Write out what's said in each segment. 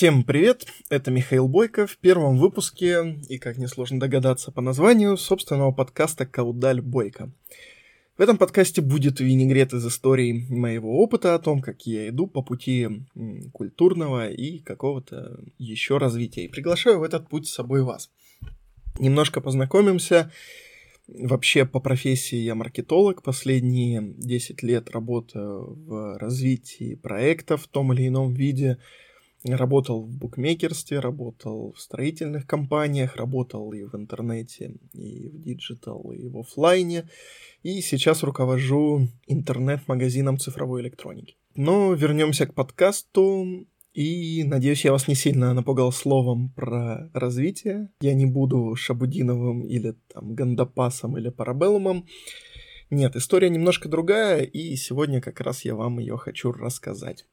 Всем привет, это Михаил Бойко в первом выпуске, и, как несложно догадаться по названию, собственного подкаста «Каудаль Бойко». В этом подкасте будет винегрет из истории моего опыта о том, как я иду по пути культурного и какого-то еще развития, и приглашаю в этот путь с собой вас. Немножко познакомимся. Вообще, по профессии я маркетолог, последние 10 лет работаю в развитии проекта в том или ином виде. Работал в букмекерстве, работал в строительных компаниях, работал и в интернете, и в диджитал, и в офлайне. И сейчас руковожу интернет-магазином цифровой электроники. Но вернемся к подкасту. И, надеюсь, я вас не сильно напугал словом про развитие. Я не буду Шабудиновым или там Гандапасом или Парабеллумом. Нет, история немножко другая, и сегодня как раз я вам ее хочу рассказать.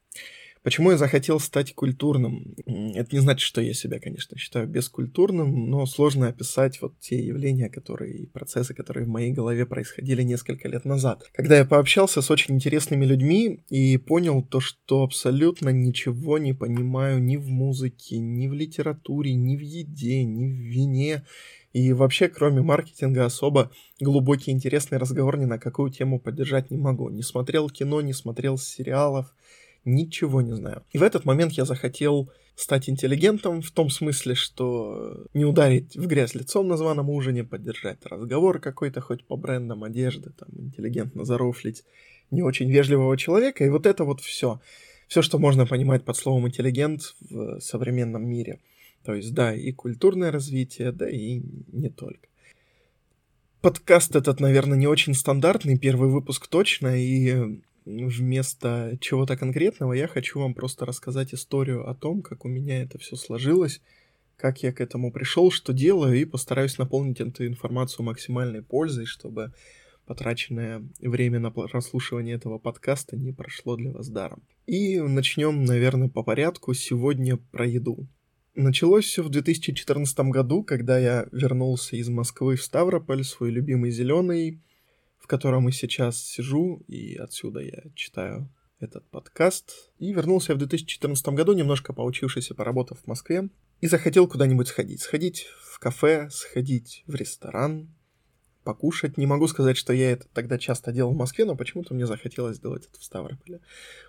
Почему я захотел стать культурным? Это не значит, что я себя, конечно, считаю бескультурным, но сложно описать вот те явления, которые, процессы, которые в моей голове происходили несколько лет назад. Когда я пообщался с очень интересными людьми и понял то, что абсолютно ничего не понимаю ни в музыке, ни в литературе, ни в еде, ни в вине. И вообще, кроме маркетинга, особо глубокий интересный разговор ни на какую тему поддержать не могу. Не смотрел кино, не смотрел сериалов. Ничего не знаю. И в этот момент я захотел стать интеллигентом, в том смысле, что не ударить в грязь лицом на званом ужине, поддержать разговор какой-то, хоть по брендам одежды, там, интеллигентно заруфлить не очень вежливого человека. И вот это вот все. Все, что можно понимать под словом «интеллигент» в современном мире. То есть, да, и культурное развитие, да, и не только. Подкаст этот, наверное, не очень стандартный, первый выпуск точно, и... Вместо чего-то конкретного я хочу вам просто рассказать историю о том, как у меня это все сложилось, как я к этому пришел, что делаю, и постараюсь наполнить эту информацию максимальной пользой, чтобы потраченное время на прослушивание этого подкаста не прошло для вас даром. И начнем, наверное, по порядку. Сегодня про еду. Началось все в 2014 году, когда я вернулся из Москвы в Ставрополь, свой любимый зеленый, в котором и сейчас сижу, и отсюда я читаю этот подкаст. И вернулся я в 2014 году, немножко поучившись и поработав в Москве, и захотел куда-нибудь сходить. Сходить в кафе, сходить в ресторан, покушать. Не могу сказать, что я это тогда часто делал в Москве, но почему-то мне захотелось сделать это в Ставрополе.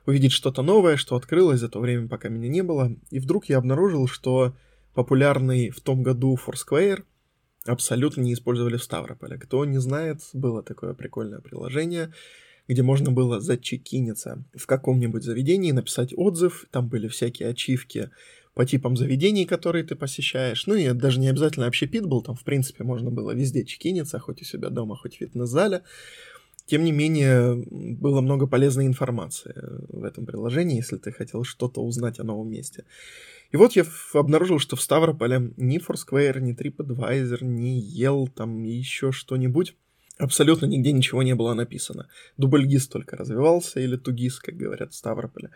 Увидеть что-то новое, что открылось за то время, пока меня не было. И вдруг я обнаружил, что популярный в том году Foursquare абсолютно не использовали в Ставрополе. Кто не знает, было такое прикольное приложение, где можно было зачекиниться в каком-нибудь заведении, написать отзыв, там были всякие ачивки по типам заведений, которые ты посещаешь, ну и даже не обязательно общепит был, там в принципе можно было везде чекиниться, хоть у себя дома, хоть в фитнес-зале. Тем не менее, было много полезной информации в этом приложении, если ты хотел что-то узнать о новом месте. И вот я обнаружил, что в Ставрополе ни Foursquare, ни TripAdvisor, ни Yell, там еще что-нибудь, абсолютно нигде ничего не было написано. Дубль-ГИС только развивался, или Тугис, как говорят в Ставрополе.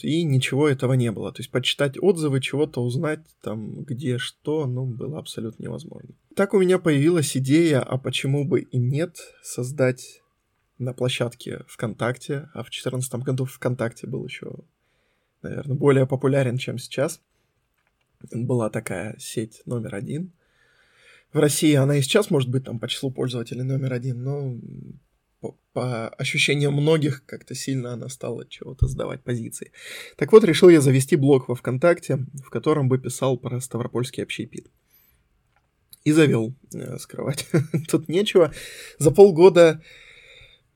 И ничего этого не было. То есть почитать отзывы, чего-то узнать, там, где что, ну, было абсолютно невозможно. Так у меня появилась идея, а почему бы и нет, создать на площадке ВКонтакте, а в 2014 году ВКонтакте был еще, наверное, более популярен, чем сейчас. Была такая сеть номер один. В России она и сейчас может быть там по числу пользователей номер один, но по ощущениям многих как-то сильно она стала чего-то сдавать позиции. Так вот, решил я завести блог во ВКонтакте, в котором бы писал про ставропольский общепит. И завел, скрывать тут нечего. За полгода...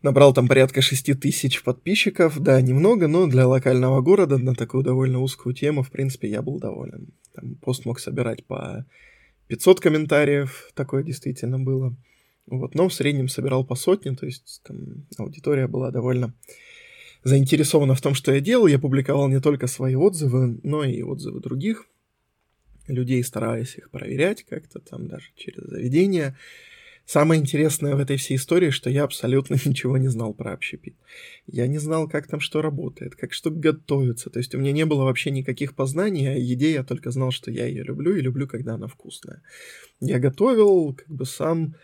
Набрал там порядка 6000 подписчиков, да, немного, но для локального города на такую довольно узкую тему, в принципе, я был доволен. Там пост мог собирать по 500 комментариев, такое действительно было, вот, но в среднем собирал по сотне, то есть там аудитория была довольно заинтересована в том, что я делал, я публиковал не только свои отзывы, но и отзывы других людей, стараясь их проверять как-то там даже через заведения. Самое интересное в этой всей истории, что я абсолютно ничего не знал про общепит. Я не знал, как там что работает, как что готовится. То есть у меня не было вообще никаких познаний о еде, я только знал, что я ее люблю и люблю, когда она вкусная. Я готовил как бы сам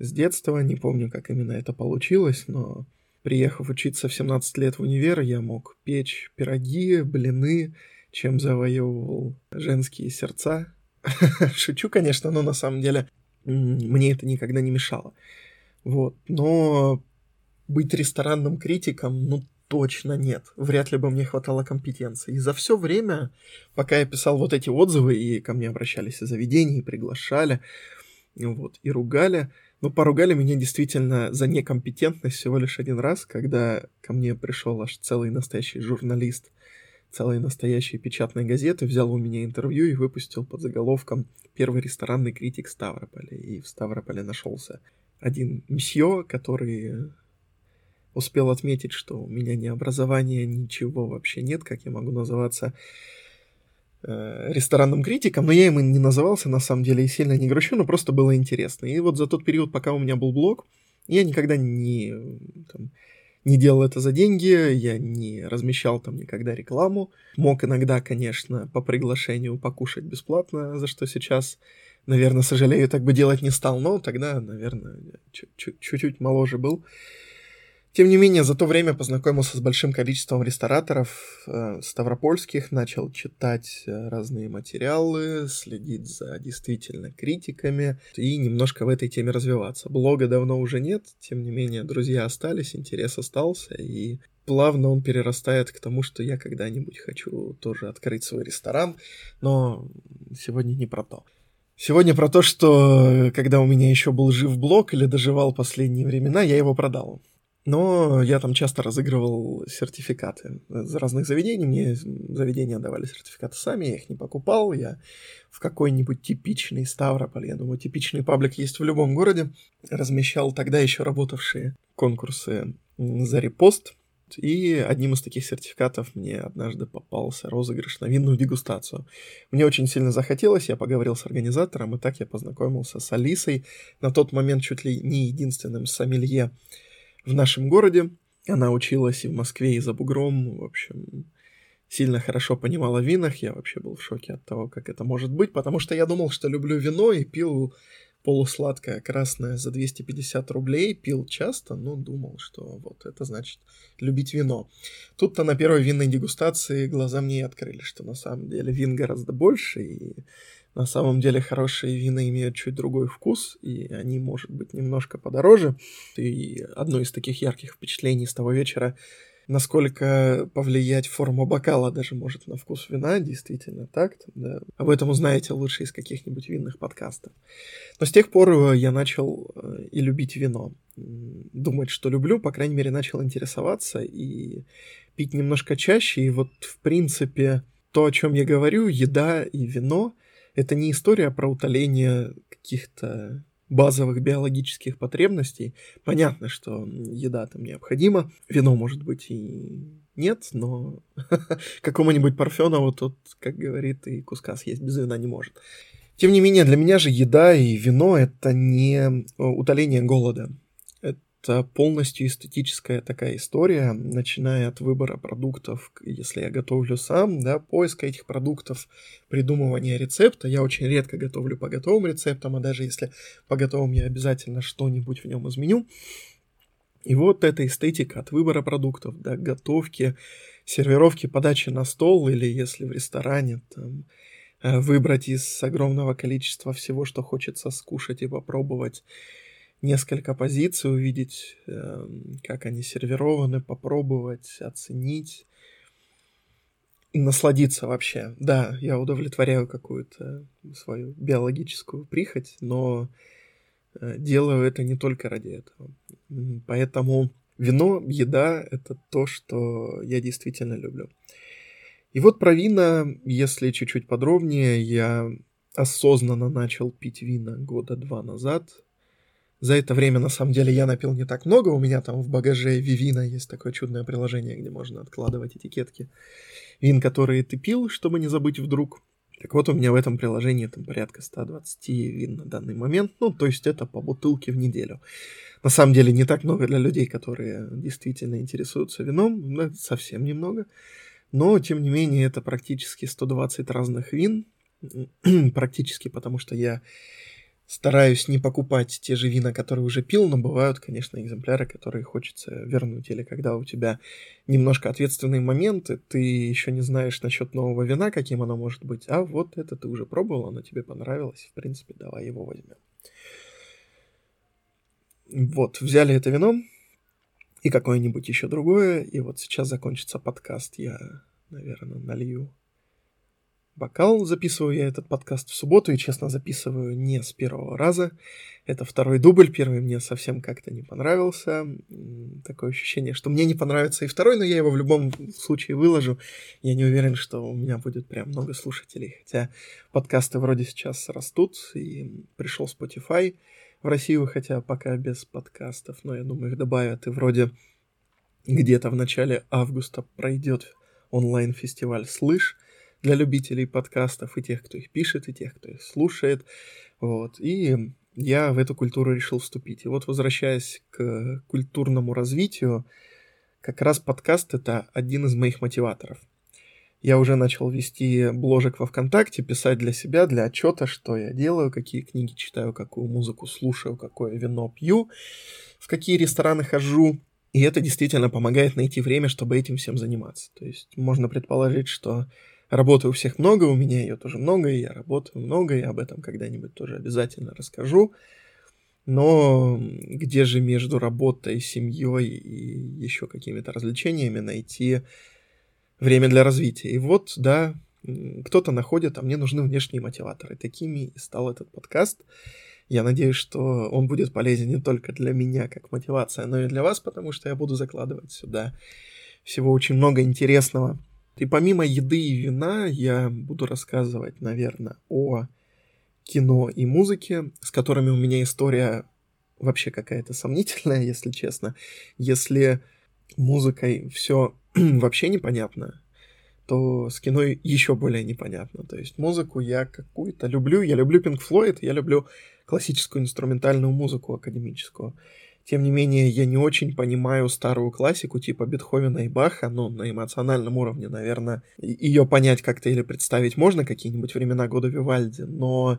с детства, не помню, как именно это получилось, но приехав учиться в 17 лет в универ, я мог печь пироги, блины, чем завоевывал женские сердца. Шучу, конечно, но на самом деле мне это никогда не мешало. Вот. Но быть ресторанным критиком, ну, точно нет. Вряд ли бы мне хватало компетенции. И за все время, пока я писал вот эти отзывы, и ко мне обращались из заведений, и приглашали, вот, и ругали. Но поругали меня действительно за некомпетентность всего лишь один раз, когда ко мне пришел аж целый настоящий журналист, целой настоящей печатной газеты, взял у меня интервью и выпустил под заголовком «Первый ресторанный критик Ставрополя». И в Ставрополе нашелся один мсье, который успел отметить, что у меня ни образования, ничего вообще нет, как я могу называться ресторанным критиком. Но я им и не назывался, на самом деле, и сильно не грущу, но просто было интересно. И вот за тот период, пока у меня был блог, я никогда не делал это за деньги, я не размещал там никогда рекламу. Мог иногда, конечно, по приглашению покушать бесплатно, за что сейчас, наверное, сожалею, так бы делать не стал, но тогда, наверное, чуть-чуть моложе был. Тем не менее, за то время познакомился с большим количеством рестораторов ставропольских, начал читать разные материалы, следить за действительно критиками и немножко в этой теме развиваться. Блога давно уже нет, тем не менее, друзья остались, интерес остался, и плавно он перерастает к тому, что я когда-нибудь хочу тоже открыть свой ресторан, но сегодня не про то. Сегодня про то, что когда у меня еще был жив блог или доживал последние времена, я его продал. Но я там часто разыгрывал сертификаты из разных заведений. Мне заведения давали сертификаты сами, я их не покупал. Я в какой-нибудь типичный Ставрополь, я думаю, типичный паблик есть в любом городе, размещал тогда еще работавшие конкурсы за репост. И одним из таких сертификатов мне однажды попался розыгрыш на винную дегустацию. Мне очень сильно захотелось, я поговорил с организатором, и так я познакомился с Алисой. На тот момент чуть ли не единственным сомелье в нашем городе. Она училась и в Москве, и за бугром. В общем, сильно хорошо понимала в винах. Я вообще был в шоке от того, как это может быть, потому что я думал, что люблю вино и пил полусладкое красное за 250 рублей. Пил часто, но думал, что вот это значит любить вино. Тут-то на первой винной дегустации глаза мне и открыли, что на самом деле вин гораздо больше, и на самом деле хорошие вина имеют чуть другой вкус, и они, может быть, немножко подороже. И одно из таких ярких впечатлений с того вечера, насколько повлиять форма бокала даже может на вкус вина, действительно так. Да. Об этом узнаете лучше из каких-нибудь винных подкастов. Но с тех пор я начал и любить вино. Думать, что люблю, по крайней мере, начал интересоваться и пить немножко чаще. И вот, в принципе, то, о чем я говорю, еда и вино, это не история про утоление каких-то базовых биологических потребностей. Понятно, что еда там необходима, вино, может быть, и нет, но какому-нибудь Парфенову тот, как говорит, и куска съесть без вина не может. Тем не менее, для меня же еда и вино — это не утоление голода. Это полностью эстетическая такая история, начиная от выбора продуктов, если я готовлю сам, да, поиска этих продуктов, придумывания рецепта. Я очень редко готовлю по готовым рецептам, а даже если по готовым, я обязательно что-нибудь в нем изменю. И вот эта эстетика от выбора продуктов до готовки, сервировки, подачи на стол, или если в ресторане там выбрать из огромного количества всего, что хочется скушать и попробовать, несколько позиций, увидеть, как они сервированы, попробовать, оценить, насладиться вообще. Да, я удовлетворяю какую-то свою биологическую прихоть, но делаю это не только ради этого. Поэтому вино, еда — это то, что я действительно люблю. И вот про вина, если чуть-чуть подробнее, я осознанно начал пить вина года 2 назад. За это время, на самом деле, я напил не так много. У меня там в багаже Vivino есть такое чудное приложение, где можно откладывать этикетки вин, которые ты пил, чтобы не забыть вдруг. Так вот, у меня в этом приложении там порядка 120 вин на данный момент. Ну, то есть это по бутылке в неделю. На самом деле не так много для людей, которые действительно интересуются вином. Да, совсем немного. Но, тем не менее, это практически 120 разных вин. Практически, потому что я стараюсь не покупать те же вина, которые уже пил, но бывают, конечно, экземпляры, которые хочется вернуть. Или когда у тебя немножко ответственные моменты, ты еще не знаешь насчет нового вина, каким оно может быть, а вот это ты уже пробовал, оно тебе понравилось, в принципе, давай его возьмем. Вот, взяли это вино и какое-нибудь еще другое, и вот сейчас закончится подкаст, я, наверное, налью бокал. Записываю я этот подкаст в субботу и, честно, записываю не с первого раза. Это второй дубль, первый мне совсем как-то не понравился. Такое ощущение, что мне не понравится и второй, но я его в любом случае выложу. Я не уверен, что у меня будет прям много слушателей, хотя подкасты вроде сейчас растут, и пришел Spotify в Россию, хотя пока без подкастов, но я думаю, их добавят, и вроде где-то в начале августа пройдет онлайн-фестиваль «Слышь» для любителей подкастов, и тех, кто их пишет, и тех, кто их слушает, вот, и я в эту культуру решил вступить. И вот, возвращаясь к культурному развитию, как раз подкаст — это один из моих мотиваторов. Я уже начал вести бложек во ВКонтакте, писать для себя, для отчета, что я делаю, какие книги читаю, какую музыку слушаю, какое вино пью, в какие рестораны хожу. И это действительно помогает найти время, чтобы этим всем заниматься. То есть можно предположить, что работы у всех много, у меня ее тоже много, и я работаю много, и об этом когда-нибудь тоже обязательно расскажу. Но где же между работой, семьей и еще какими-то развлечениями найти время для развития? И вот, да, кто-то находит, а мне нужны внешние мотиваторы. Такими и стал этот подкаст. Я надеюсь, что он будет полезен не только для меня как мотивация, но и для вас, потому что я буду закладывать сюда всего очень много интересного. И помимо еды и вина я буду рассказывать, наверное, о кино и музыке, с которыми у меня история вообще какая-то сомнительная, если честно. Если музыкой все вообще непонятно, то с кино еще более непонятно. То есть музыку я какую-то люблю. Я люблю Pink Floyd, я люблю классическую инструментальную музыку академическую. Тем не менее, я не очень понимаю старую классику типа Бетховена и Баха, но на эмоциональном уровне, наверное, ее понять как-то или представить можно, какие-нибудь времена года Вивальди, но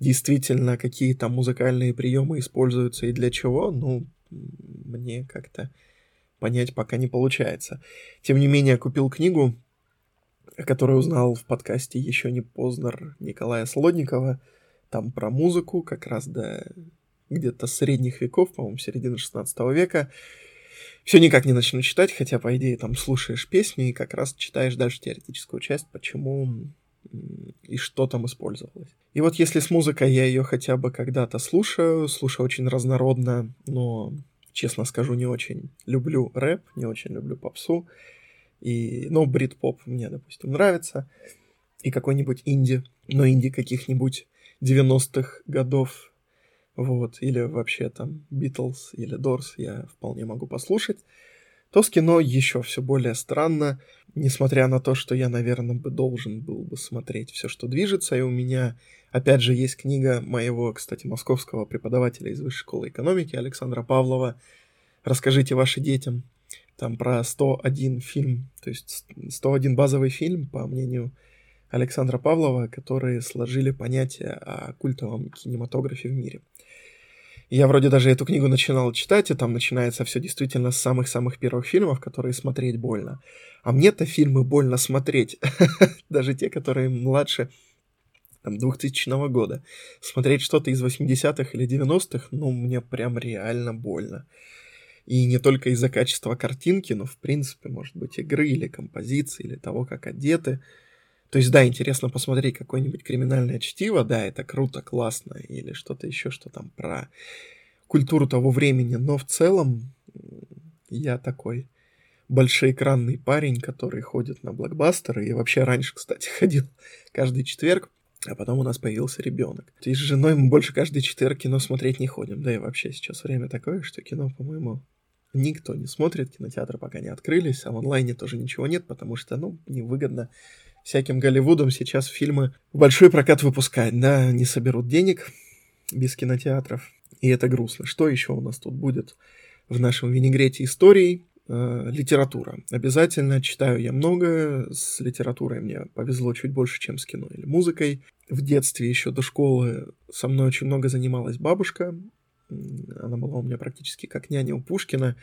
действительно какие-то музыкальные приемы используются и для чего, ну, мне как-то понять пока не получается. Тем не менее, купил книгу, о которой узнал в подкасте «Еще не поздно» Николая Солодникова, там про музыку как раз до где-то средних веков, по-моему, середины 16 века. Все никак не начну читать, хотя, по идее, там слушаешь песни и как раз читаешь дальше теоретическую часть, почему и что там использовалось. И вот если с музыкой я ее хотя бы когда-то слушаю очень разнородно, но, честно скажу, не очень люблю рэп, не очень люблю попсу, но брит-поп мне, допустим, нравится, и какой-нибудь инди, но инди каких-нибудь 90-х годов, вот, или вообще там Beatles или Doors я вполне могу послушать, то с кино еще все более странно, несмотря на то, что я, наверное, должен был бы смотреть все, что движется, и у меня, опять же, есть книга моего, кстати, московского преподавателя из Высшей школы экономики Александра Павлова «Расскажите ваши детям», там про 101 фильм, то есть 101 базовый фильм, по мнению Александра Павлова, которые сложили понятие о культовом кинематографе в мире. Я вроде даже эту книгу начинал читать, и там начинается все действительно с самых-самых первых фильмов, которые смотреть больно. А мне-то фильмы больно смотреть, даже те, которые младше 2000 года. Смотреть что-то из 80-х или 90-х, ну, мне прям реально больно. И не только из-за качества картинки, но, в принципе, может быть, игры или композиции, или того, как одеты. То есть, да, интересно посмотреть какое-нибудь криминальное чтиво, да, это круто, классно, или что-то еще, что там про культуру того времени, но в целом я такой большеэкранный парень, который ходит на блокбастеры, и вообще раньше, кстати, ходил каждый четверг, а потом у нас появился ребенок. И с женой мы больше каждый четверг кино смотреть не ходим, да и вообще сейчас время такое, что кино, по-моему, никто не смотрит, кинотеатры пока не открылись, а в онлайне тоже ничего нет, потому что, невыгодно всяким Голливудом сейчас фильмы в большой прокат выпускать, да, не соберут денег без кинотеатров, и это грустно. Что еще у нас тут будет в нашем винегрете историй? Литература. Обязательно читаю я много. С литературой мне повезло чуть больше, чем с кино или музыкой. В детстве, еще до школы, со мной очень много занималась бабушка. Она была у меня практически как няня у Пушкина.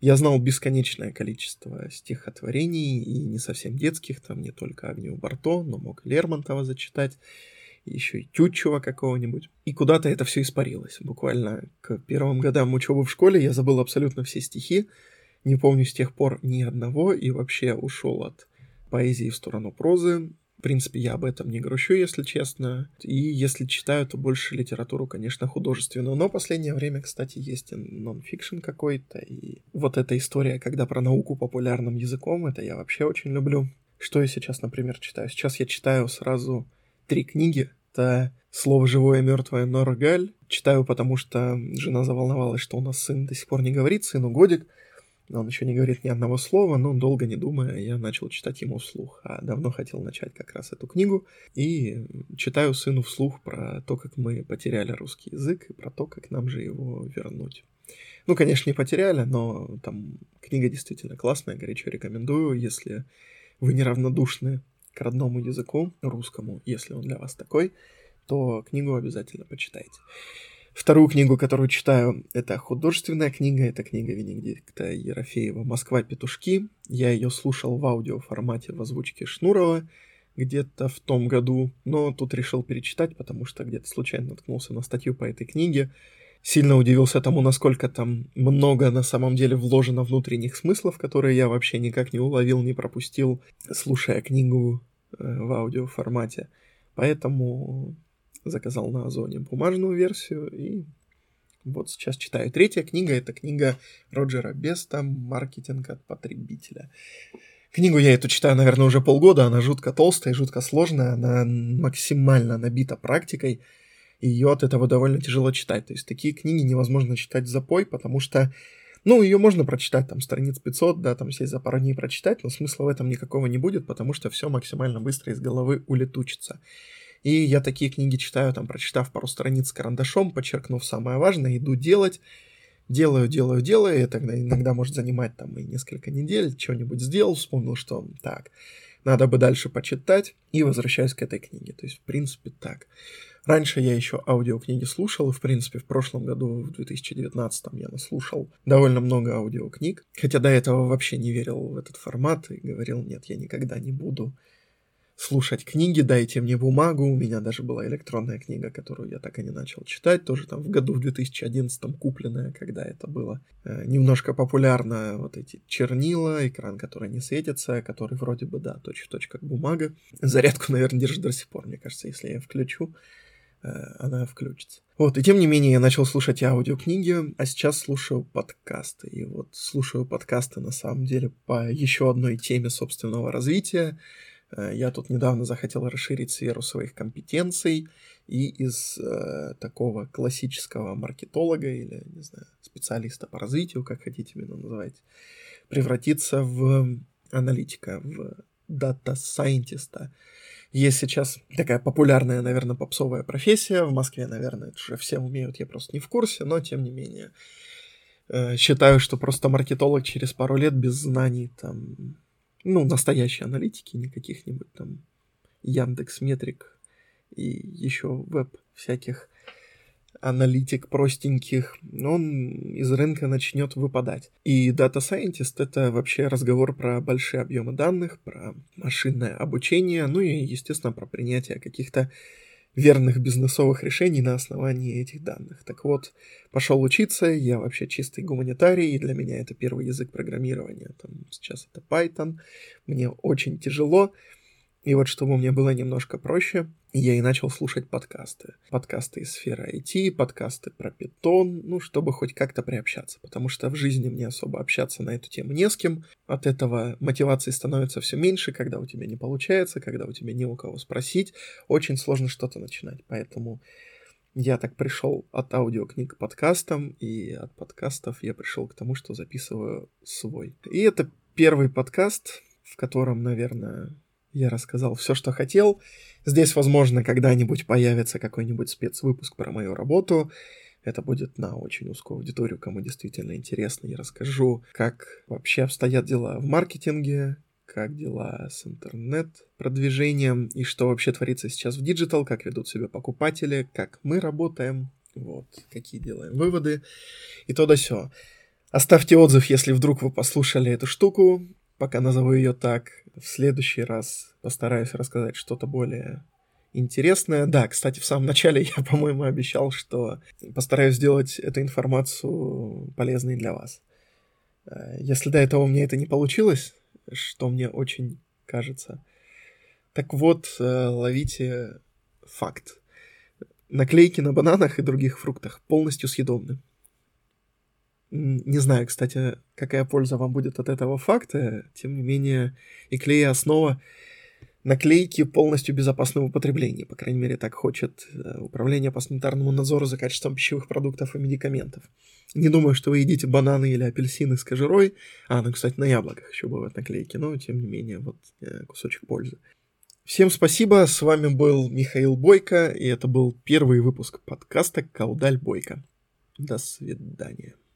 Я знал бесконечное количество стихотворений, и не совсем детских, там не только Агнию Барто, но мог Лермонтова зачитать, еще и Тютчева какого-нибудь. И куда-то это все испарилось. Буквально к первым годам учебы в школе я забыл абсолютно все стихи, не помню с тех пор ни одного, и вообще ушел от поэзии в сторону прозы. В принципе, я об этом не грущу, если честно. И если читаю, то больше литературу, конечно, художественную. Но в последнее время, кстати, есть и нон-фикшн какой-то. И вот эта история, когда про науку популярным языком, это я вообще очень люблю. Что я сейчас, например, читаю? Сейчас я читаю сразу 3 книги. Это «Слово живое, мертвое» Норгаль. Читаю, потому что жена заволновалась, что у нас сын до сих пор не говорит, сыну годик. Он еще не говорит ни одного слова, но долго не думая, я начал читать ему вслух. А давно хотел начать как раз эту книгу. И читаю сыну вслух про то, как мы потеряли русский язык, и про то, как нам же его вернуть. Ну, конечно, не потеряли, но там книга действительно классная, горячо рекомендую, если вы неравнодушны к родному языку, русскому, если он для вас такой, то книгу обязательно почитайте. Вторую книгу, которую читаю, это художественная книга, это книга Венедикта Ерофеева «Москва. Петушки». Я ее слушал в аудиоформате в озвучке Шнурова где-то в том году, но тут решил перечитать, потому что где-то случайно наткнулся на статью по этой книге. Сильно удивился тому, насколько там много на самом деле вложено внутренних смыслов, которые я вообще никак не уловил, не пропустил, слушая книгу в аудиоформате. Поэтому заказал на Озоне бумажную версию, и вот сейчас читаю. Третья книга — это книга Роджера Беста «Маркетинг от потребителя». Книгу я эту читаю, наверное, уже полгода, она жутко толстая, жутко сложная, она максимально набита практикой, и ее от этого довольно тяжело читать. То есть такие книги невозможно читать в запой, потому что, ну, ее можно прочитать, там, страниц 500, да, там, сесть за пару дней прочитать, но смысла в этом никакого не будет, потому что все максимально быстро из головы улетучится. И я такие книги читаю, там, прочитав пару страниц с карандашом, подчеркнув самое важное, иду делать, делаю, и тогда иногда может занимать там и несколько недель, что-нибудь сделал, вспомнил, что так, надо бы дальше почитать, и возвращаюсь к этой книге. То есть, в принципе, так. Раньше я еще аудиокниги слушал, и, в принципе, в прошлом году, в 2019-м, я наслушал довольно много аудиокниг, хотя до этого вообще не верил в этот формат и говорил, нет, я никогда не буду слушать книги, дайте мне бумагу. У меня даже была электронная книга, которую я так и не начал читать, тоже там в году в 2011 купленная, когда это было немножко популярно, вот эти чернила, экран, который не светится, который вроде бы, да, точь-в-точь как бумага. Зарядку, наверное, держит до сих пор, мне кажется, если я включу, она включится. Вот, и тем не менее я начал слушать аудиокниги, а сейчас слушаю подкасты. И вот слушаю подкасты, на самом деле, по еще одной теме собственного развития. Я тут недавно захотел расширить сферу своих компетенций, и из такого классического маркетолога или, не знаю, специалиста по развитию, как хотите меня называть, превратиться в аналитика, в Data Scientist. Есть сейчас такая популярная, наверное, попсовая профессия, в Москве, наверное, это уже все умеют, я просто не в курсе, но тем не менее. Считаю, что просто маркетолог через пару лет без знаний там... Ну, настоящие аналитики, не каких-нибудь там Яндекс.Метрик и еще веб всяких аналитик простеньких, он из рынка начнет выпадать. И Data Scientist — это вообще разговор про большие объемы данных, про машинное обучение, ну и, естественно, про принятие каких-то верных бизнесовых решений на основании этих данных. Так вот, пошел учиться, я вообще чистый гуманитарий, и для меня это первый язык программирования, там сейчас это Python, мне очень тяжело, и вот чтобы мне было немножко проще, я и начал слушать подкасты. Подкасты из сферы IT, подкасты про Python, ну, чтобы хоть как-то приобщаться, потому что в жизни мне особо общаться на эту тему не с кем, от этого мотивации становится все меньше, когда у тебя не получается, когда у тебя не у кого спросить, очень сложно что-то начинать, поэтому я так пришел от аудиокниг к подкастам, и от подкастов я пришел к тому, что записываю свой. И это первый подкаст, в котором, наверное... Я рассказал все, что хотел. Здесь, возможно, когда-нибудь появится какой-нибудь спецвыпуск про мою работу. Это будет на очень узкую аудиторию, кому действительно интересно. Я расскажу, как вообще обстоят дела в маркетинге, как дела с интернет-продвижением и что вообще творится сейчас в диджитал, как ведут себя покупатели, как мы работаем, вот, какие делаем выводы и то да сё. Оставьте отзыв, если вдруг вы послушали эту штуку, пока назову ее так. В следующий раз постараюсь рассказать что-то более интересное. Да, кстати, в самом начале я, по-моему, обещал, что постараюсь сделать эту информацию полезной для вас. Если до этого у меня это не получилось, что мне очень кажется. Так вот, ловите факт. Наклейки на бананах и других фруктах полностью съедобны. Не знаю, кстати, какая польза вам будет от этого факта, тем не менее, и клей — основа. Наклейки полностью безопасны в употреблении, по крайней мере, так хочет Управление по санитарному надзору за качеством пищевых продуктов и медикаментов. Не думаю, что вы едите бананы или апельсины с кожурой, кстати, на яблоках еще бывают наклейки, но, тем не менее, вот кусочек пользы. Всем спасибо, с вами был Михаил Бойко, и это был первый выпуск подкаста «Каудаль Бойко». До свидания.